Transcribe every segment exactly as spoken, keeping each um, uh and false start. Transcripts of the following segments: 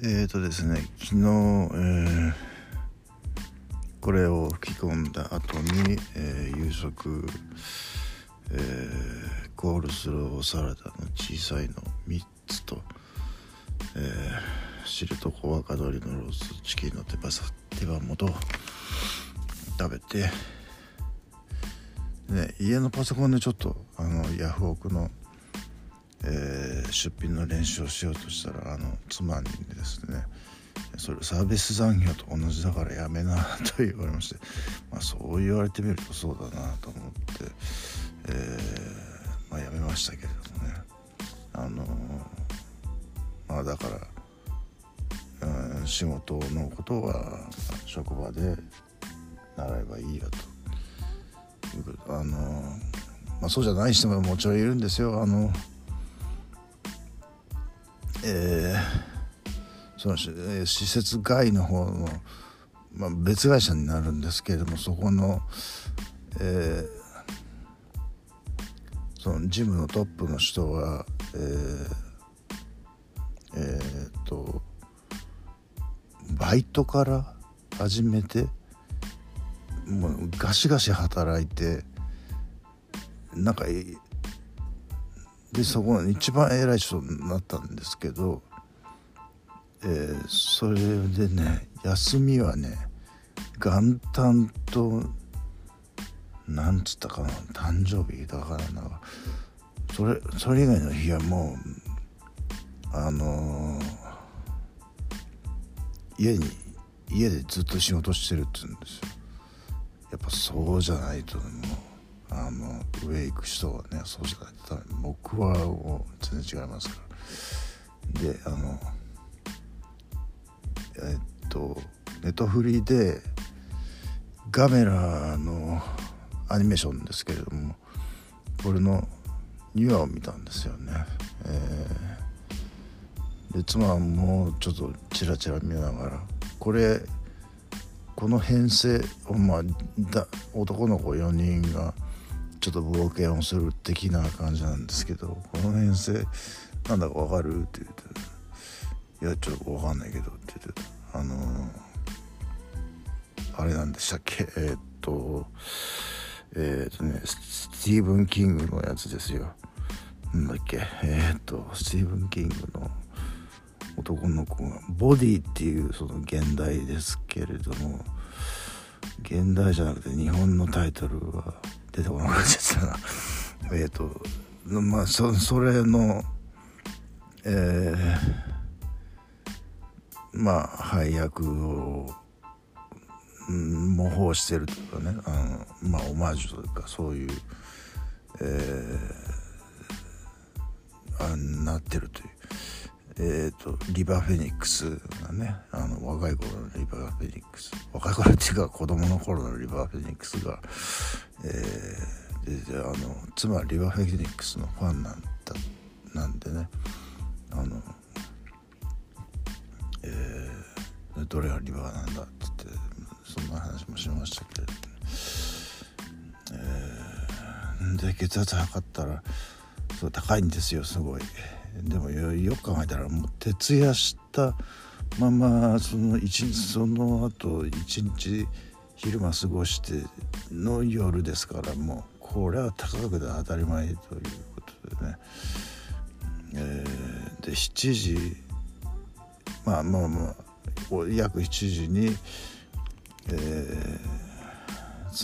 えーとですね、昨日、えー、これを吹き込んだ後に、えー、夕食、えー、コールスローサラダの小さいのみっつと、えー、知床若鶏のロースチキンの手羽元を食べて、ね、家のパソコンでちょっとあのヤフオクの、えー、出品の練習をしようとしたらあの妻にですね、それサービス残業と同じだからやめなと言われまして、まあ、そう言われてみるとそうだなと思って、えーまあ、やめましたけれどもね、あのー、まあだから、うん、仕事のことは職場で習えばいいやということ、あのーまあ、そうじゃない人ももちろんいるんですよ。あのえー、その施設外の方の、まあ、別会社になるんですけれども、そこの、えー、その事務のトップの人はえー、えー、っとバイトから始めてもうガシガシ働いて、なんかでそこの一番偉い人になったんですけど、えー、それでね、休みはね元旦となんつったかな、誕生日だからな、それそれ以外の日はもうあのー、家に家でずっと仕事してるって言うんですよ。やっぱそうじゃないともうあの上行く人はねそうじゃないとダメ。僕はもう全然違いますから。であのえっとネトフリでガメラのアニメーションですけれども、これのにわを見たんですよね、えー、で妻はもうちょっとチラチラ見ながら、これこの編成、まあ、だ男の子よにんがちょっと冒険をする的な感じなんですけど、この編成なんだかわかるって言って、いやちょっとわかんないけどって言って、あのー、あれなんでしたっけ、えー、っとえー、っとねスティーブン・キングのやつですよ。なんだっけ、えー、っとスティーブン・キングの男の子がボディっていう、その現代ですけれども、現代じゃなくて日本のタイトルは出てこなかったですなえっとまあ そ, それのえー、まあ配役を模倣してるというかね、あのまあオマージュというかそういう、えー、あなってるという、えー、とリバーフェニックスがね、あの若い頃のリバーフェニックス若い頃っていうか子供の頃のリバーフェニックスが、えー、でであの妻はリバーフェニックスのファンなんだなんでね、あの、えー、どれがリバーなんだって言って、そんな話もしましたけど、えー、で血圧測ったらそう高いんですよ、すごい。でもよく考えたらもう徹夜したままそのいちにち、その後一日昼間過ごしての夜ですから、もうこれは高くて当たり前ということでね、えー、でしちじまあまあまあ約しちじに、えー、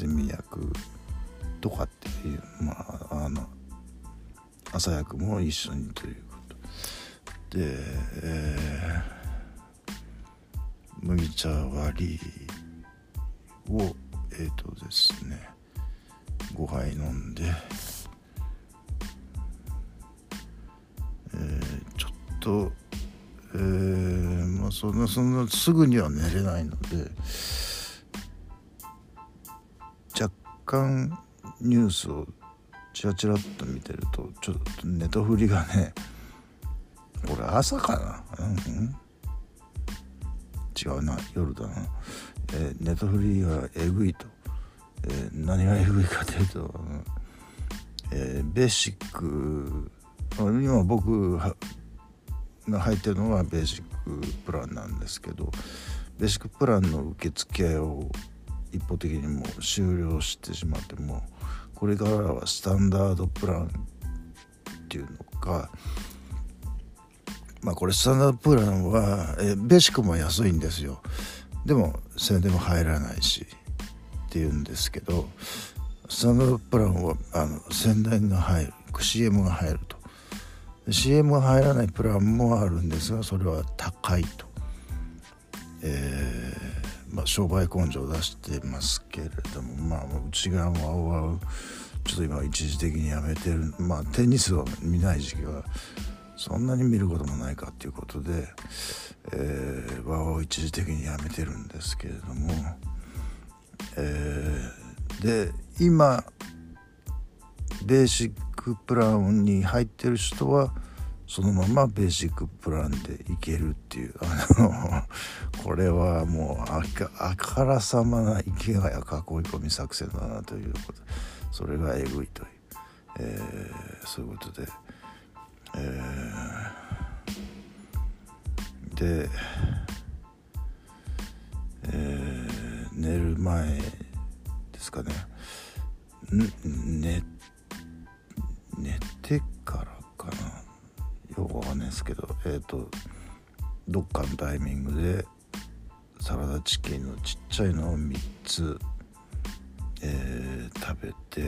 睡眠薬とかっていう、まああの朝薬も一緒にというで、えー、麦茶割りをえーとですねごはい飲んで、えー、ちょっと、えー、まあそんなそんなすぐには寝れないので、若干ニュースをチラチラっと見てると、ちょっとネトフリがね、これ朝かな、うん、違うな、夜だな、えー、ネットフリーはエグいと、えー、何がエグいかというと、えー、ベーシック、今僕はが入ってるのがベーシックプランなんですけど、ベーシックプランの受付を一方的にもう終了してしまって、もうこれからはスタンダードプランっていうのか、まあこれスタンダードプランはえベーシックも安いんですよ。でも宣伝も入らないしっていうんですけど、スタンダードプランはあの宣伝が入る、シーエム が入ると。シーエム が入らないプランもあるんですが、それは高いと、えーまあ、商売根性を出してますけれども、まあ内側もワウワウちょっと今一時的にやめてる。まあテニスを見ない時期はそんなに見ることもないかということで、えー、ワウワウ一時的にやめてるんですけれども、えー、で今ベーシックプランに入ってる人はそのままベーシックプランでいけるっていう、あのこれはもう あ, あからさまな池谷囲い込み作戦だなということ、それがエグいという、えー、そういうことで、えー、で、えー、寝る前ですかね、寝寝てからかな、よくわかんないですけど、えーと、どっかのタイミングでサラダチキンのちっちゃいのをみっつ、えー、食べて、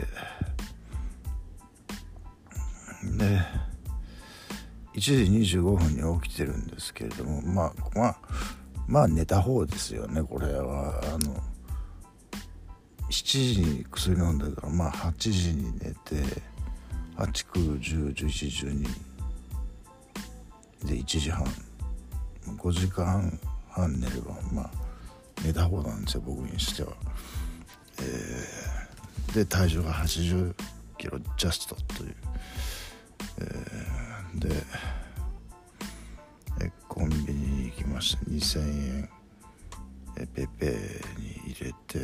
でいちじにじゅうごふんに起きてるんですけれども、まあまあまあ寝た方ですよね。これはあのしちじに薬飲んだから、まあはちじに寝て。はち、きゅう、じゅう、じゅういち、じゅうにでいちじはん、ごじかんはん寝ればまあ寝た方なんですよ、僕にしては。えー、で体重がはちじゅっキロジャストという、えー、でえコンビニに行きました。にせんえんえペペに入れて、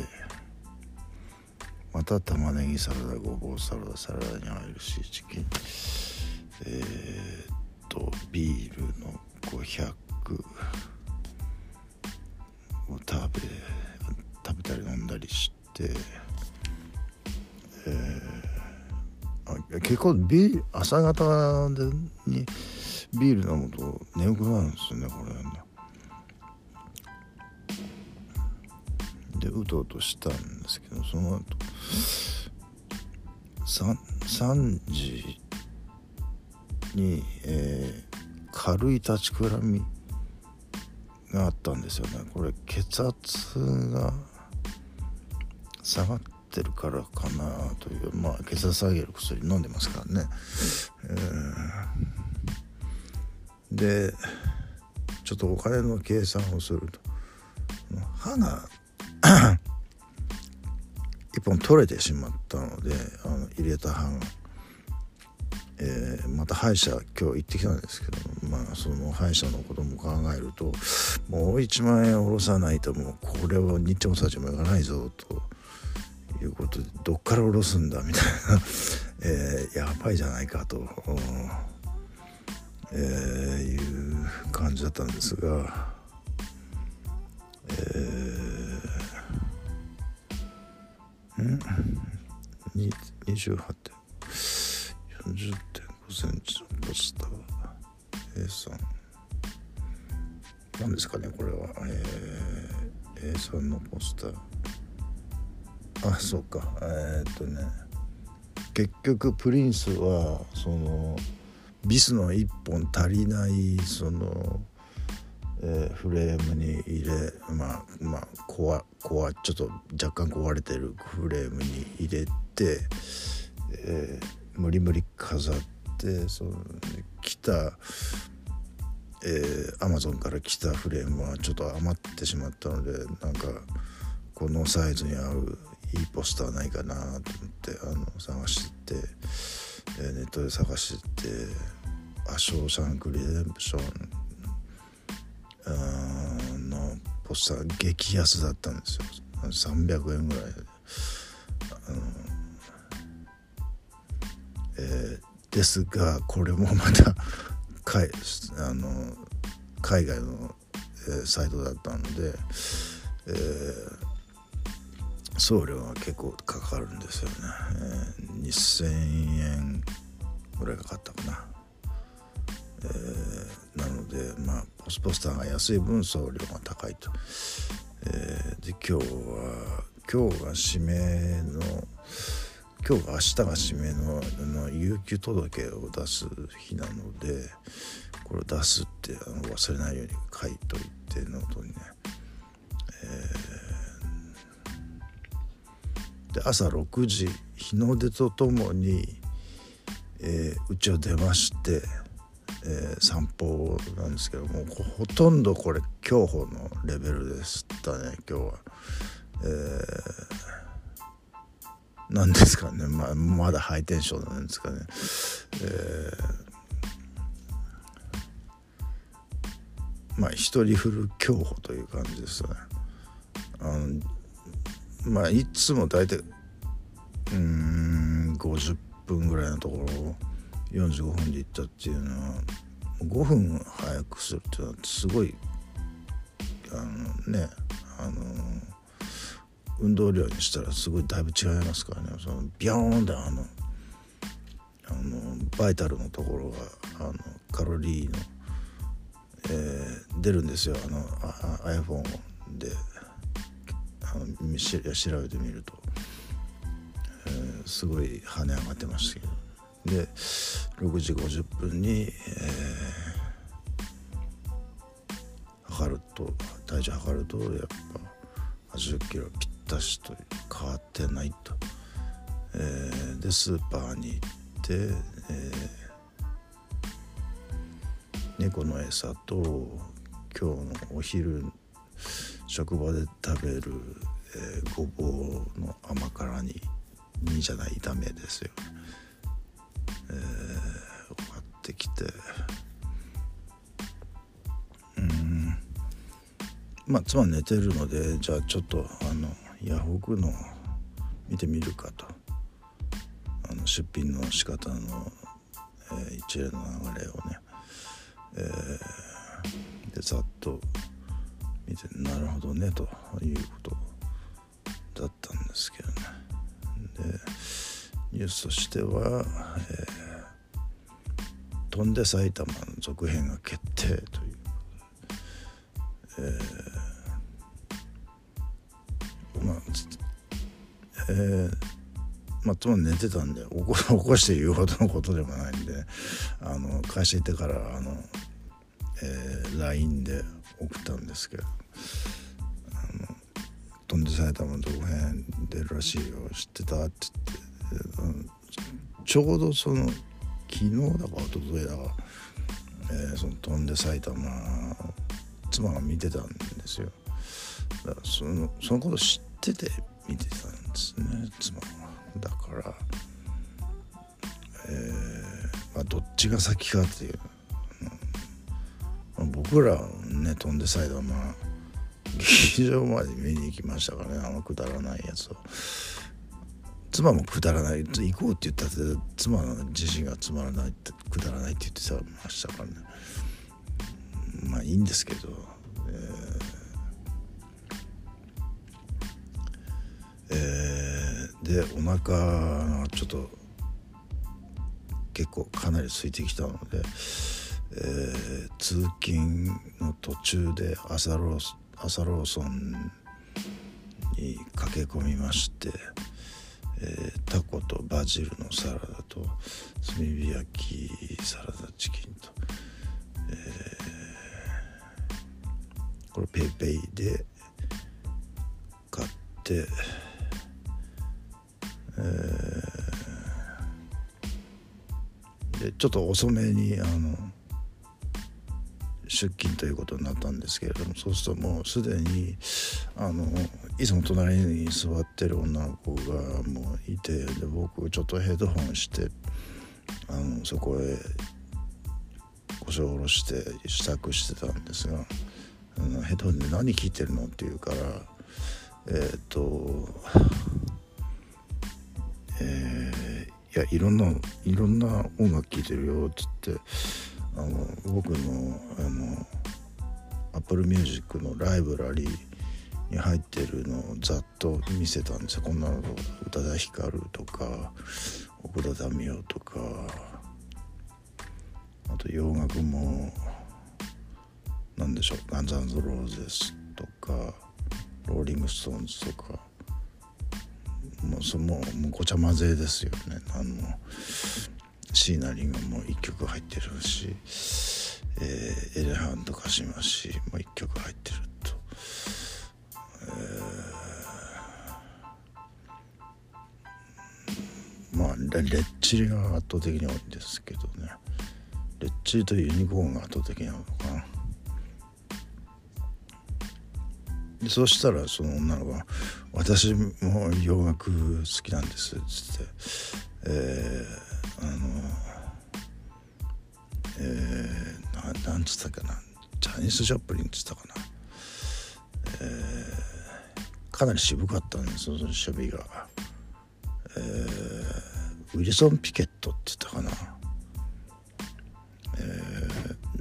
また玉ねぎサラダ、ごぼうサラダ、サラダに入るしチキン、えー、っとビールのごひゃくを食べ食べたり飲んだりして、えー、あ結構ビール朝方でにビール飲むと眠くなるんですよね、これね。でうとうとしたんですけど、その後 3, 3時に、えー、軽い立ちくらみがあったんですよね。これ血圧が下がってるからかなという、まあ血圧下げる薬飲んでますからね、えー、でちょっとお金の計算をすると、花いっぽん取れてしまったので、あの入れた歯が、えー、また歯医者今日行ってきたんですけど、まあその歯医者のことも考えると、もういちまんえん下ろさないと、もうこれはにっちもさっちもいかないぞということで、どっから下ろすんだみたいな、えー、やばいじゃないかと、えー、いう感じだったんですが、えーん にじゅうはちてんよんじゅってんごセンチのポスター エースリー 何ですかねこれは、えー、エースリー のポスター、あそうか、えー、っとね結局プリンスはそのビスのいっぽん足りないその、えー、フレームに入れ、まあまあこわこわちょっと若干壊れてるフレームに入れて、えー、無理無理飾って、その来た、えー、Amazon から来たフレームはちょっと余ってしまったので、なんかこのサイズに合ういいポスターないかなと思って、あの探して、えー、ネットで探して、アショーシャンクリデンプションあのポスター激安だったんですよ。さんびゃくえんぐらいで、あの、えー、ですがこれもまた海、あの海外の、えー、サイトだったので、えー、送料が結構かかるんですよね、えー、にせんえんぐらいかかったかな、えー、なのでまあポスポスターが安い分送料が高いと、えー、で今日は今日が指名の今日が明日が指名の、あの有給届を出す日なので、これを出すってあの忘れないように書いといて、ノートにね、えー、で朝ろくじ日の出とともに、えー、家を出まして、えー、散歩なんですけども、ほとんどこれ競歩のレベルでしたね今日は。えーなんですかね、まあ、まだハイテンションなんですかね、えー、まあ一人フル競歩という感じですね。あのまあいつも大体うーんごじゅっぷんぐらいのところをよんじゅうごふんで行ったっていうのは、ごふん早くするっていうのはすごいあのねあの運動量にしたらすごいだいぶ違いますからね。そのビヨーンであのあのバイタルのところがあのカロリーの、えー、出るんですよ。あのあ iPhone であのし調べてみると、えー、すごい跳ね上がってましたけど、でろくじごじゅっぷんに、えー、測ると体重測るとやっぱはちじゅっキロピッ私と変わってないと、えー、でスーパーに行って、えー、猫の餌と今日のお昼職場で食べる、えー、ごぼうの甘辛煮煮じゃない炒めですよ、えー、買ってきて、うん、まあ妻寝てるので、じゃあちょっとあのヤフオクの見てみるかと、あの出品の仕方の、えー、一連の流れをね、えー、でざっと見て、なるほどねということだったんですけどね。でニュースとしては、えー、飛んで埼玉の続編が決定ということで、えーえー、まあ妻寝てたんで起こ、起こして言うほどのことでもないんで、あの会社行ってからあの、えー、ライン で送ったんですけど、あの飛んで埼玉のどこへ出るらしいよ、知ってたって言って、ちょうどその昨日だか一昨日だか、えー、その飛んで埼玉妻が見てたんですよ。だからその、そのこと知ってて見てたんですね妻は。だから、えーまあ、どっちが先かっていう、うんまあ、僕らね飛んで埼玉劇場まで見に行きましたからね、あのくだらないやつを。妻もくだらない行こうって言ったって妻自身がつまらないってくだらないって言ってましたからね、まあいいんですけど、えーえー、でお腹がちょっと結構かなり空いてきたので、えー、通勤の途中で朝ロー、朝ローソンに駆け込みまして、えー、タコとバジルのサラダと炭火焼きサラダチキンと、えー、これペイペイで買って。えー、でちょっと遅めにあの出勤ということになったんですけれども、そうするともうすでにあのいつも隣に座ってる女の子がもういて、で僕ちょっとヘッドホンしてあのそこへ腰を下ろして支度してたんですが、あのヘッドホンで何聞いてるのって言うから、えっとえー、いやいろんないろんな音楽聴いてるよって言って、あの僕のあの Apple Music のライブラリーに入ってるのをざっと見せたんですよ。こんなの宇多田ヒカルとか奥田民生とか、あと洋楽もなんでしょう、ガンズ・アンド・ローゼスとかローリング・ストーンズとか、もうそのもうごちゃ混ぜですよね。あのシーナリンがもういっきょく入ってるし、えー、エレハントカシマシもいっきょく入ってると、えー、まあレッチリが圧倒的に多いんですけどね。レッチリとユニコーンが圧倒的に多いのかな。そしたらその女の子が私も洋楽好きなんですっつって、えー、あのえー、な, なんつったかなジャニス・ジャプリンつったかな、えー、かなり渋かったんですよ、そのシャビが、えー、ウィルソン・ピケットって言ったかな、え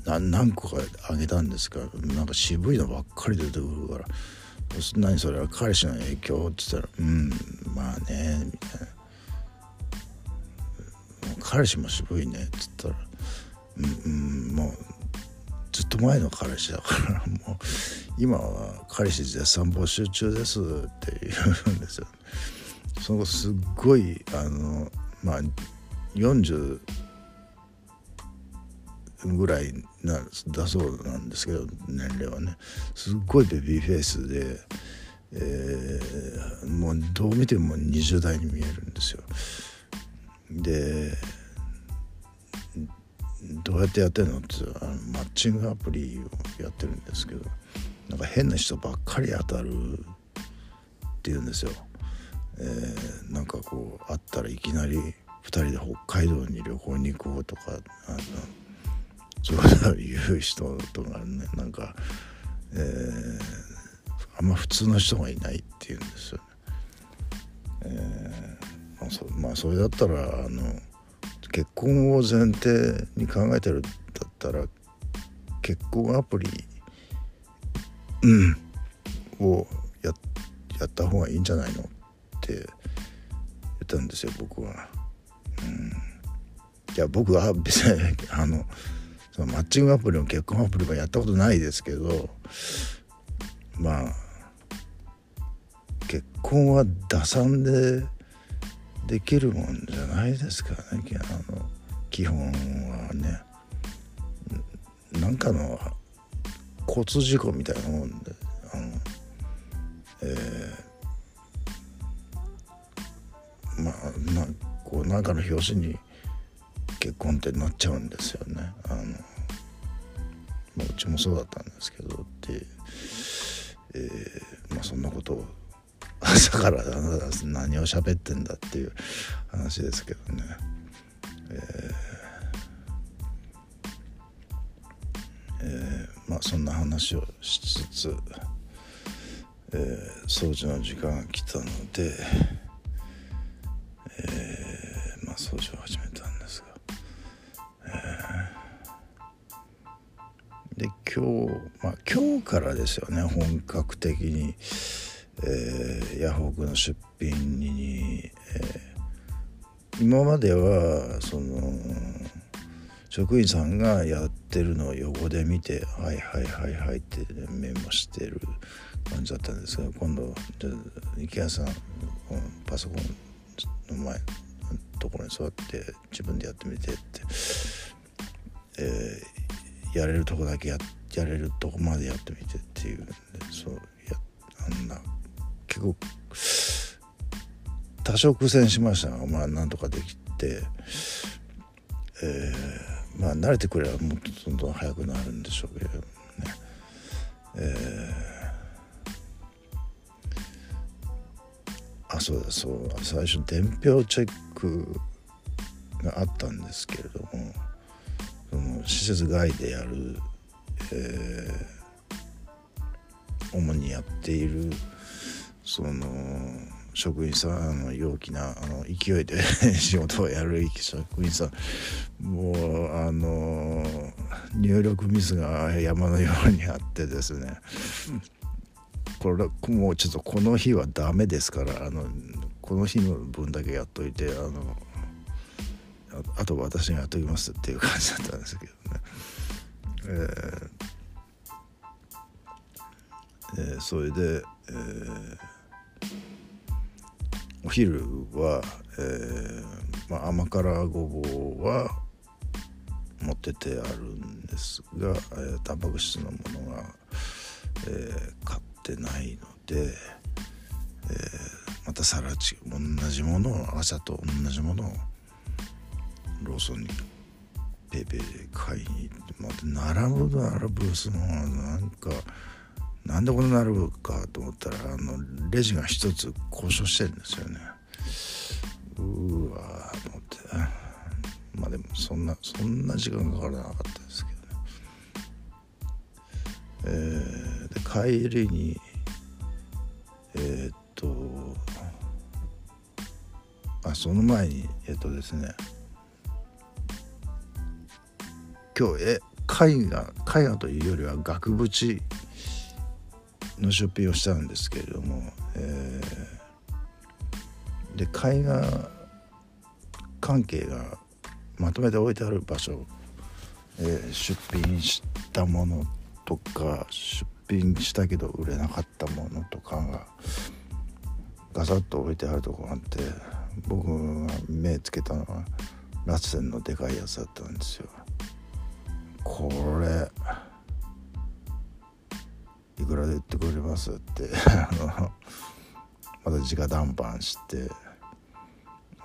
ー、な何個かあげたんですからなんか渋いのばっかり出てくるから、何それは彼氏の影響って言ったら、うんまあねみたいな、彼氏も渋いねって言ったら、うんうんもうずっと前の彼氏だからもう今は彼氏絶賛募集中ですって言うんですよ。そのすっごいあのまあよんじゅうぐらいなだそうなんですけど、年齢はねすっごいベビーフェイスで、えー、もうどう見てもにじゅう代に見えるんですよ。でどうやってやってるのってあのマッチングアプリをやってるんですけど、なんか変な人ばっかり当たるっていうんですよ、えー、なんかこう会ったらいきなりふたりで北海道に旅行に行こうとかあのそういう人とかね、なんか、えー、あんま普通の人がいないっていうんですよね。えー、まあそ、まあ、それだったらあの結婚を前提に考えてるんだったら結婚アプリ、うん、を や, やった方がいいんじゃないのって言ったんですよ僕は。うん、いや僕は別にあのそのマッチングアプリも結婚アプリもやったことないですけど、まあ結婚は打算でできるもんじゃないですからね。あの基本はねなんかの交通事故みたいなもんで、あの、えー、まあなこうなんかの表紙に結婚ってなっちゃうんですよね。あの、まあ、うちもそうだったんですけどって、えーまあ、そんなことを朝からあなた何を喋ってんだっていう話ですけどね、えーえー、まあそんな話をしつつ、えー、掃除の時間が来たので、えー、まあ掃除を始めたんですが、で今日、まあ、今日からですよね本格的に、えー、ヤフオクの出品に、えー、今まではその職員さんがやってるのを横で見てはいはいはいはいって、ね、メモしてる感じだったんですが、今度池谷さんパソコンの前のところに座って自分でやってみてって、えーやれるとこだけ や, やれるとこまでやってみてっていうんで、そうやあんな結構多少苦戦しましたが、まあなんとかできて、えー、まあ慣れてくればもっとどんどん早くなるんでしょうけどね、えー、あそうだそうだ最初伝票チェックがあったんですけれども、施設外でやる、えー、主にやっているその職員さん、あの陽気なあの勢いで仕事をやる職員さん、もうあの入力ミスが山のようにあってですね、これもうちょっとこの日はダメですから、あのこの日の分だけやっといて、あの あ, あと私がやっときますっていう感じだったんですけどね。えーえー、それで、えー、お昼は、えーまあ、甘辛ごぼうは持っててあるんですが、えー、タンパク質のものが、えー、買ってないので、えー、またさらち同じものを朝と同じものをローソンにペイペイで買いに行って、まあ、並ぶ並ぶそのなんかなんでこんな並ぶかと思ったら、あのレジが一つ故障してるんですよね。うわーと思って、まあでもそんなそんな時間かからなかったですけどね。えー、で帰りにえー、っとあその前にえー、っとですね今日え絵画絵画というよりは額縁の出品をしたんですけれども、えー、で絵画関係がまとめて置いてある場所、えー、出品したものとか出品したけど売れなかったものとかがガサッと置いてあるとこがあって、僕が目つけたのはラッセンのでかいやつだったんですよ。これいくらで売ってくれますってあのまた直談判して、あ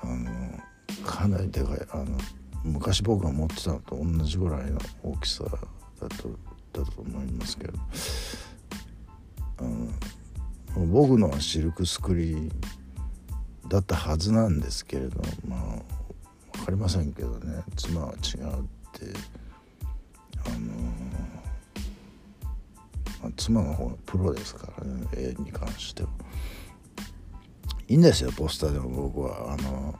のかなりでかい、あの昔僕が持ってたのと同じぐらいの大きさだとだと思いますけど、あの僕のはシルクスクリーンだったはずなんですけれど、まあ分かりませんけどね、妻は違うってあの。妻の方がプロですからね、絵に関してはいいんですよ。ポスターでも僕はあの、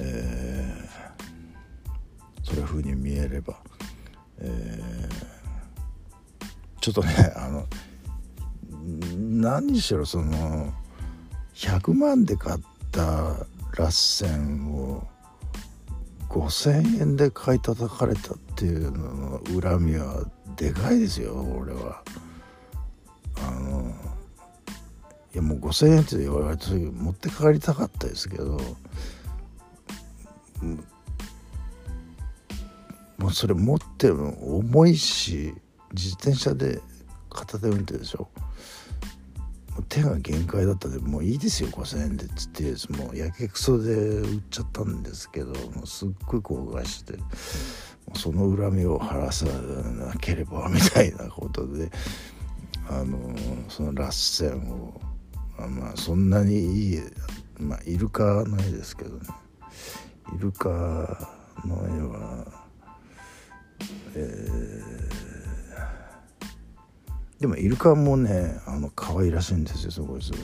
えー、それ風に見えれば、えー、ちょっとねあの何しろそのひゃくまんで買ったラッセンをごせんえんで買い叩かれたっていうのの恨みはでかいですよ。俺はあのいやもうごせんえんって言われた時持って帰りたかったですけど、もうそれ持っても重いし、自転車で片手運転でしょ、もう手が限界だったんで、もういいですよごせんえんでっつってもうやけくそで売っちゃったんですけど、もうすっごい後悔して、その恨みを晴らさなければみたいなことで、あのそのラッセンを、まあ、そんなにいい、まあ、イルカの絵ですけどね、イルカの絵は、えー、でもイルカもねあの可愛らしいんですよ。すごいです。ち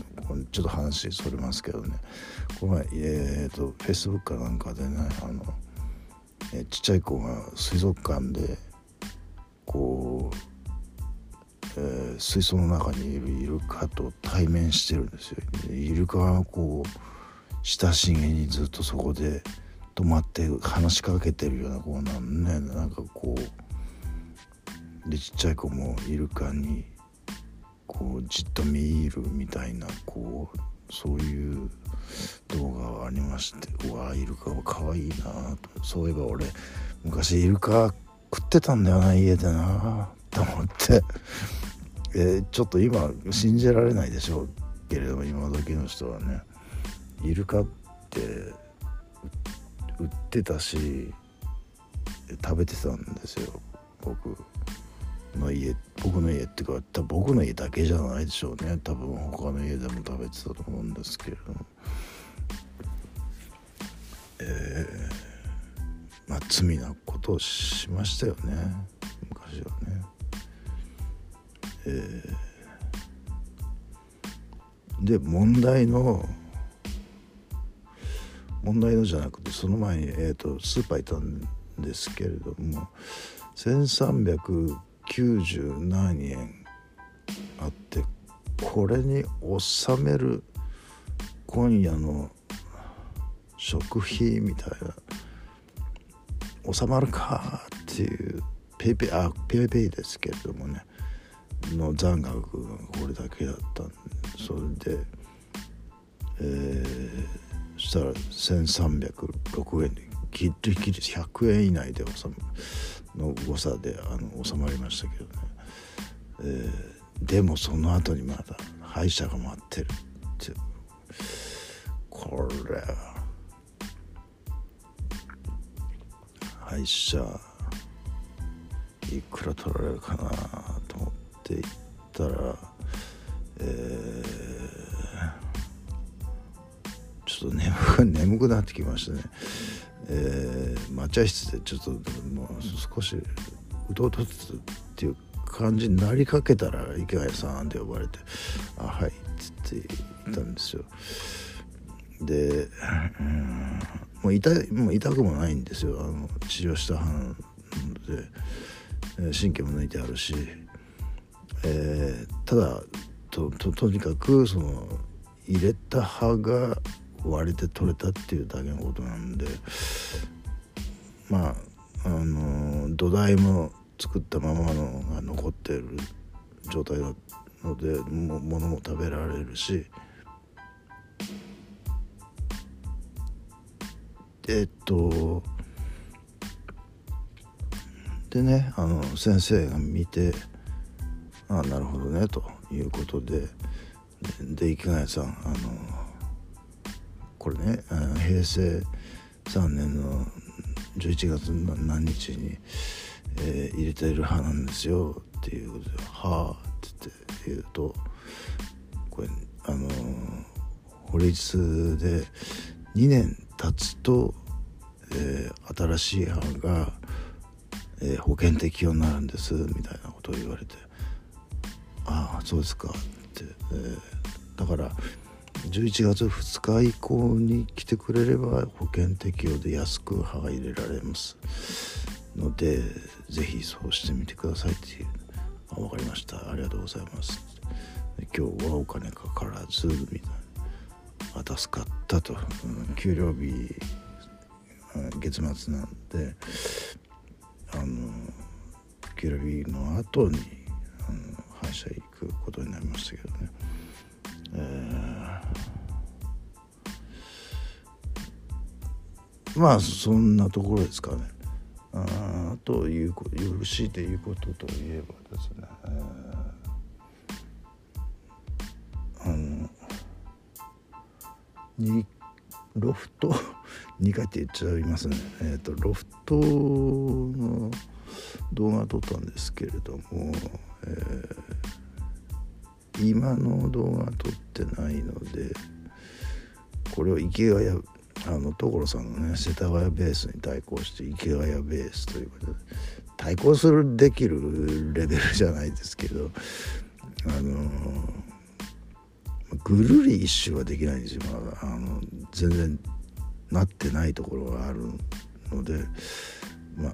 ょっと話それますけどね、この前、えー、と Facebook かなんかでね、あのちっちゃい子が水族館でこう、えー、水槽の中にいるイルカと対面してるんですよ。イルカはこう親しげにずっとそこで止まって話しかけてるような子なんね、なんかこうでちっちゃい子もイルカにこうじっと見入るみたいな、こうそういう動画がありまして、うわイルカは可愛いなと、そういえば俺昔イルカ食ってたんだよな家でなと思ってえー、ちょっと今信じられないでしょうけれども、今時の人はねイルカって売ってたし食べてたんですよ。僕の家僕の家っていうか僕の家だけじゃないでしょうね、多分他の家でも食べてたと思うんですけれども、えー、まあ罪なことをしましたよね昔はね。えで問題の問題のじゃなくてその前に、えー、とスーパー行ったんですけれどもせんさんびゃくきゅうじゅうななえんあって、これに納める今夜の食費みたいな、収まるかっていうペイペイあペイペイですけれどもねの残額がこれだけだったんで、それで、えー、したらせんさんびゃくろくえんでギリギリひゃくえん以内で収まの誤差であの収まりましたけどね、えー、でもその後にまだ歯医者が待ってるっていう、これ歯医者いくら取られるかなと思って行ったら、えー、ちょっと眠く、眠くなってきましたね、えー、待合室でちょっともう少しうとうとっていう感じになりかけたら池谷さんって呼ばれて、あ、はいって言ったんですよ。で、うん、もう痛い、もう痛くもないんですよ、あの治療した歯なので神経も抜いてあるし、えー、ただ と, と, とにかくその入れた歯が割れて取れたっていうだけのことなんで、まあ、あの土台も作ったままのが残っている状態なのでも物も食べられるし、えっとでね、あの先生が見て、ああなるほどねということで、で池谷さん、あのこれねへいせいさんねんのじゅういちがつの何日に、えー、入れている歯なんですよっていうことで、はあって言うと、これあの法律でにねん経つと、えー、新しい歯が、えー、保険適用になるんですみたいなことを言われて、ああそうですかって、えー、だからじゅういちがつふつか以降に来てくれれば保険適用で安く歯が入れられますのでぜひそうしてみてくださいっていう、あ、わかりました、ありがとうございます今日はお金かからずみたいな、助かったと、うん、給料日月末なんであの給料日の後にあの歯医者行くことになりましたけどね、えー、まあそんなところですかね。あというこよろしいということといえばですね、えー、あのにロフトにかいって言っちゃいますね、えー、とロフトの動画を撮ったんですけれども、えー、今の動画撮ってないのでこれを池谷あの所さんのね世田谷ベースに対抗して池谷ベースということで対抗するできるレベルじゃないですけど、あのーぐるり一周はできないんですよ、あの全然なってないところがあるので、まあ、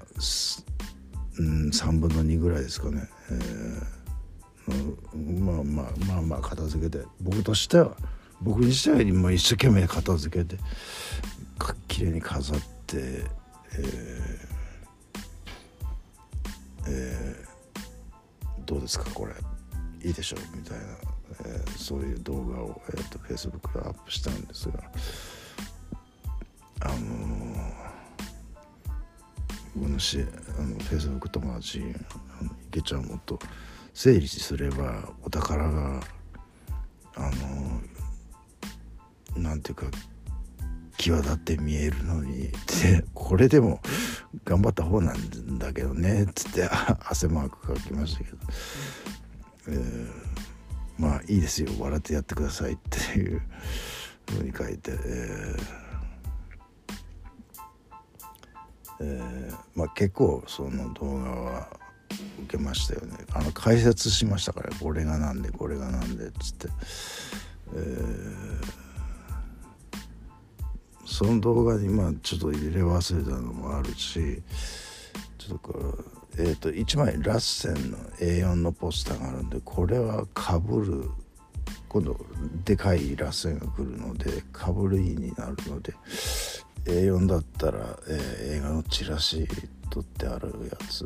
うん、さんぶんのにぐらいですかね、えー、まあまあまあまあ片付けて、僕としては僕にしては今一生懸命片付けて綺麗に飾って、えーえー、どうですかこれいいでしょみたいな、えー、そういう動画を、えー、と Facebook でアップしたんですが、あのー、僕のしあの Facebook 友達あの池ちゃんもっと整理すればお宝があのー、なんていうか際立って見えるのにってこれでも頑張った方なんだけどねつって汗マーク書きましたけど、えー、まあいいですよ笑ってやってくださいっていうふうに書いて、えーえー、まあ結構その動画は受けましたよね、あの解説しましたからこれがなんでこれがなんでっつって、ええー、その動画に今ちょっと入れ忘れたのもあるし、ちょっとこれ、えー、といちまいラッセンの エーよん のポスターがあるんで、これはかぶる、今度でかいラッセンが来るのでかぶる意になるので、 エーよん だったら、えー、映画のチラシ取ってあるやつ、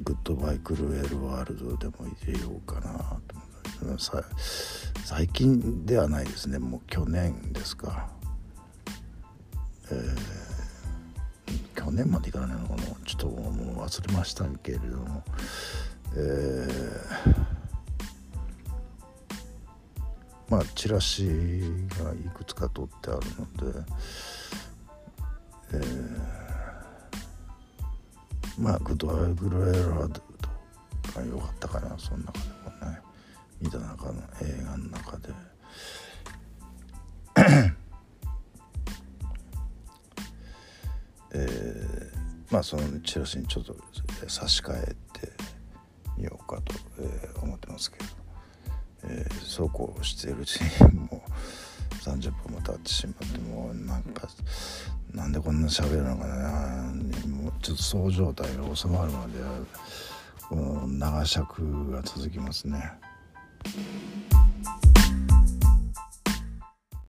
グッドバイクルエルワールドでも入れようかなと思って、最近ではないですね、もう去年ですか、えー、去年までいかないのかな、ちょっともう忘れましたけれども、えー、まあチラシがいくつか取ってあるので、えーまあグッドバイクルエルワールドが良かったかな、その中でもね、見た中の映画の中で、えー、まあそのチラシにちょっと差し替えてみようかと、えー、思ってますけど、えー、そうこうしているうちにもうさんじゅっぷんも経ってしまって、もうなんかなんでこんな喋るのかな、もうちょっとそう状態が収まるまではこの長尺が続きますね。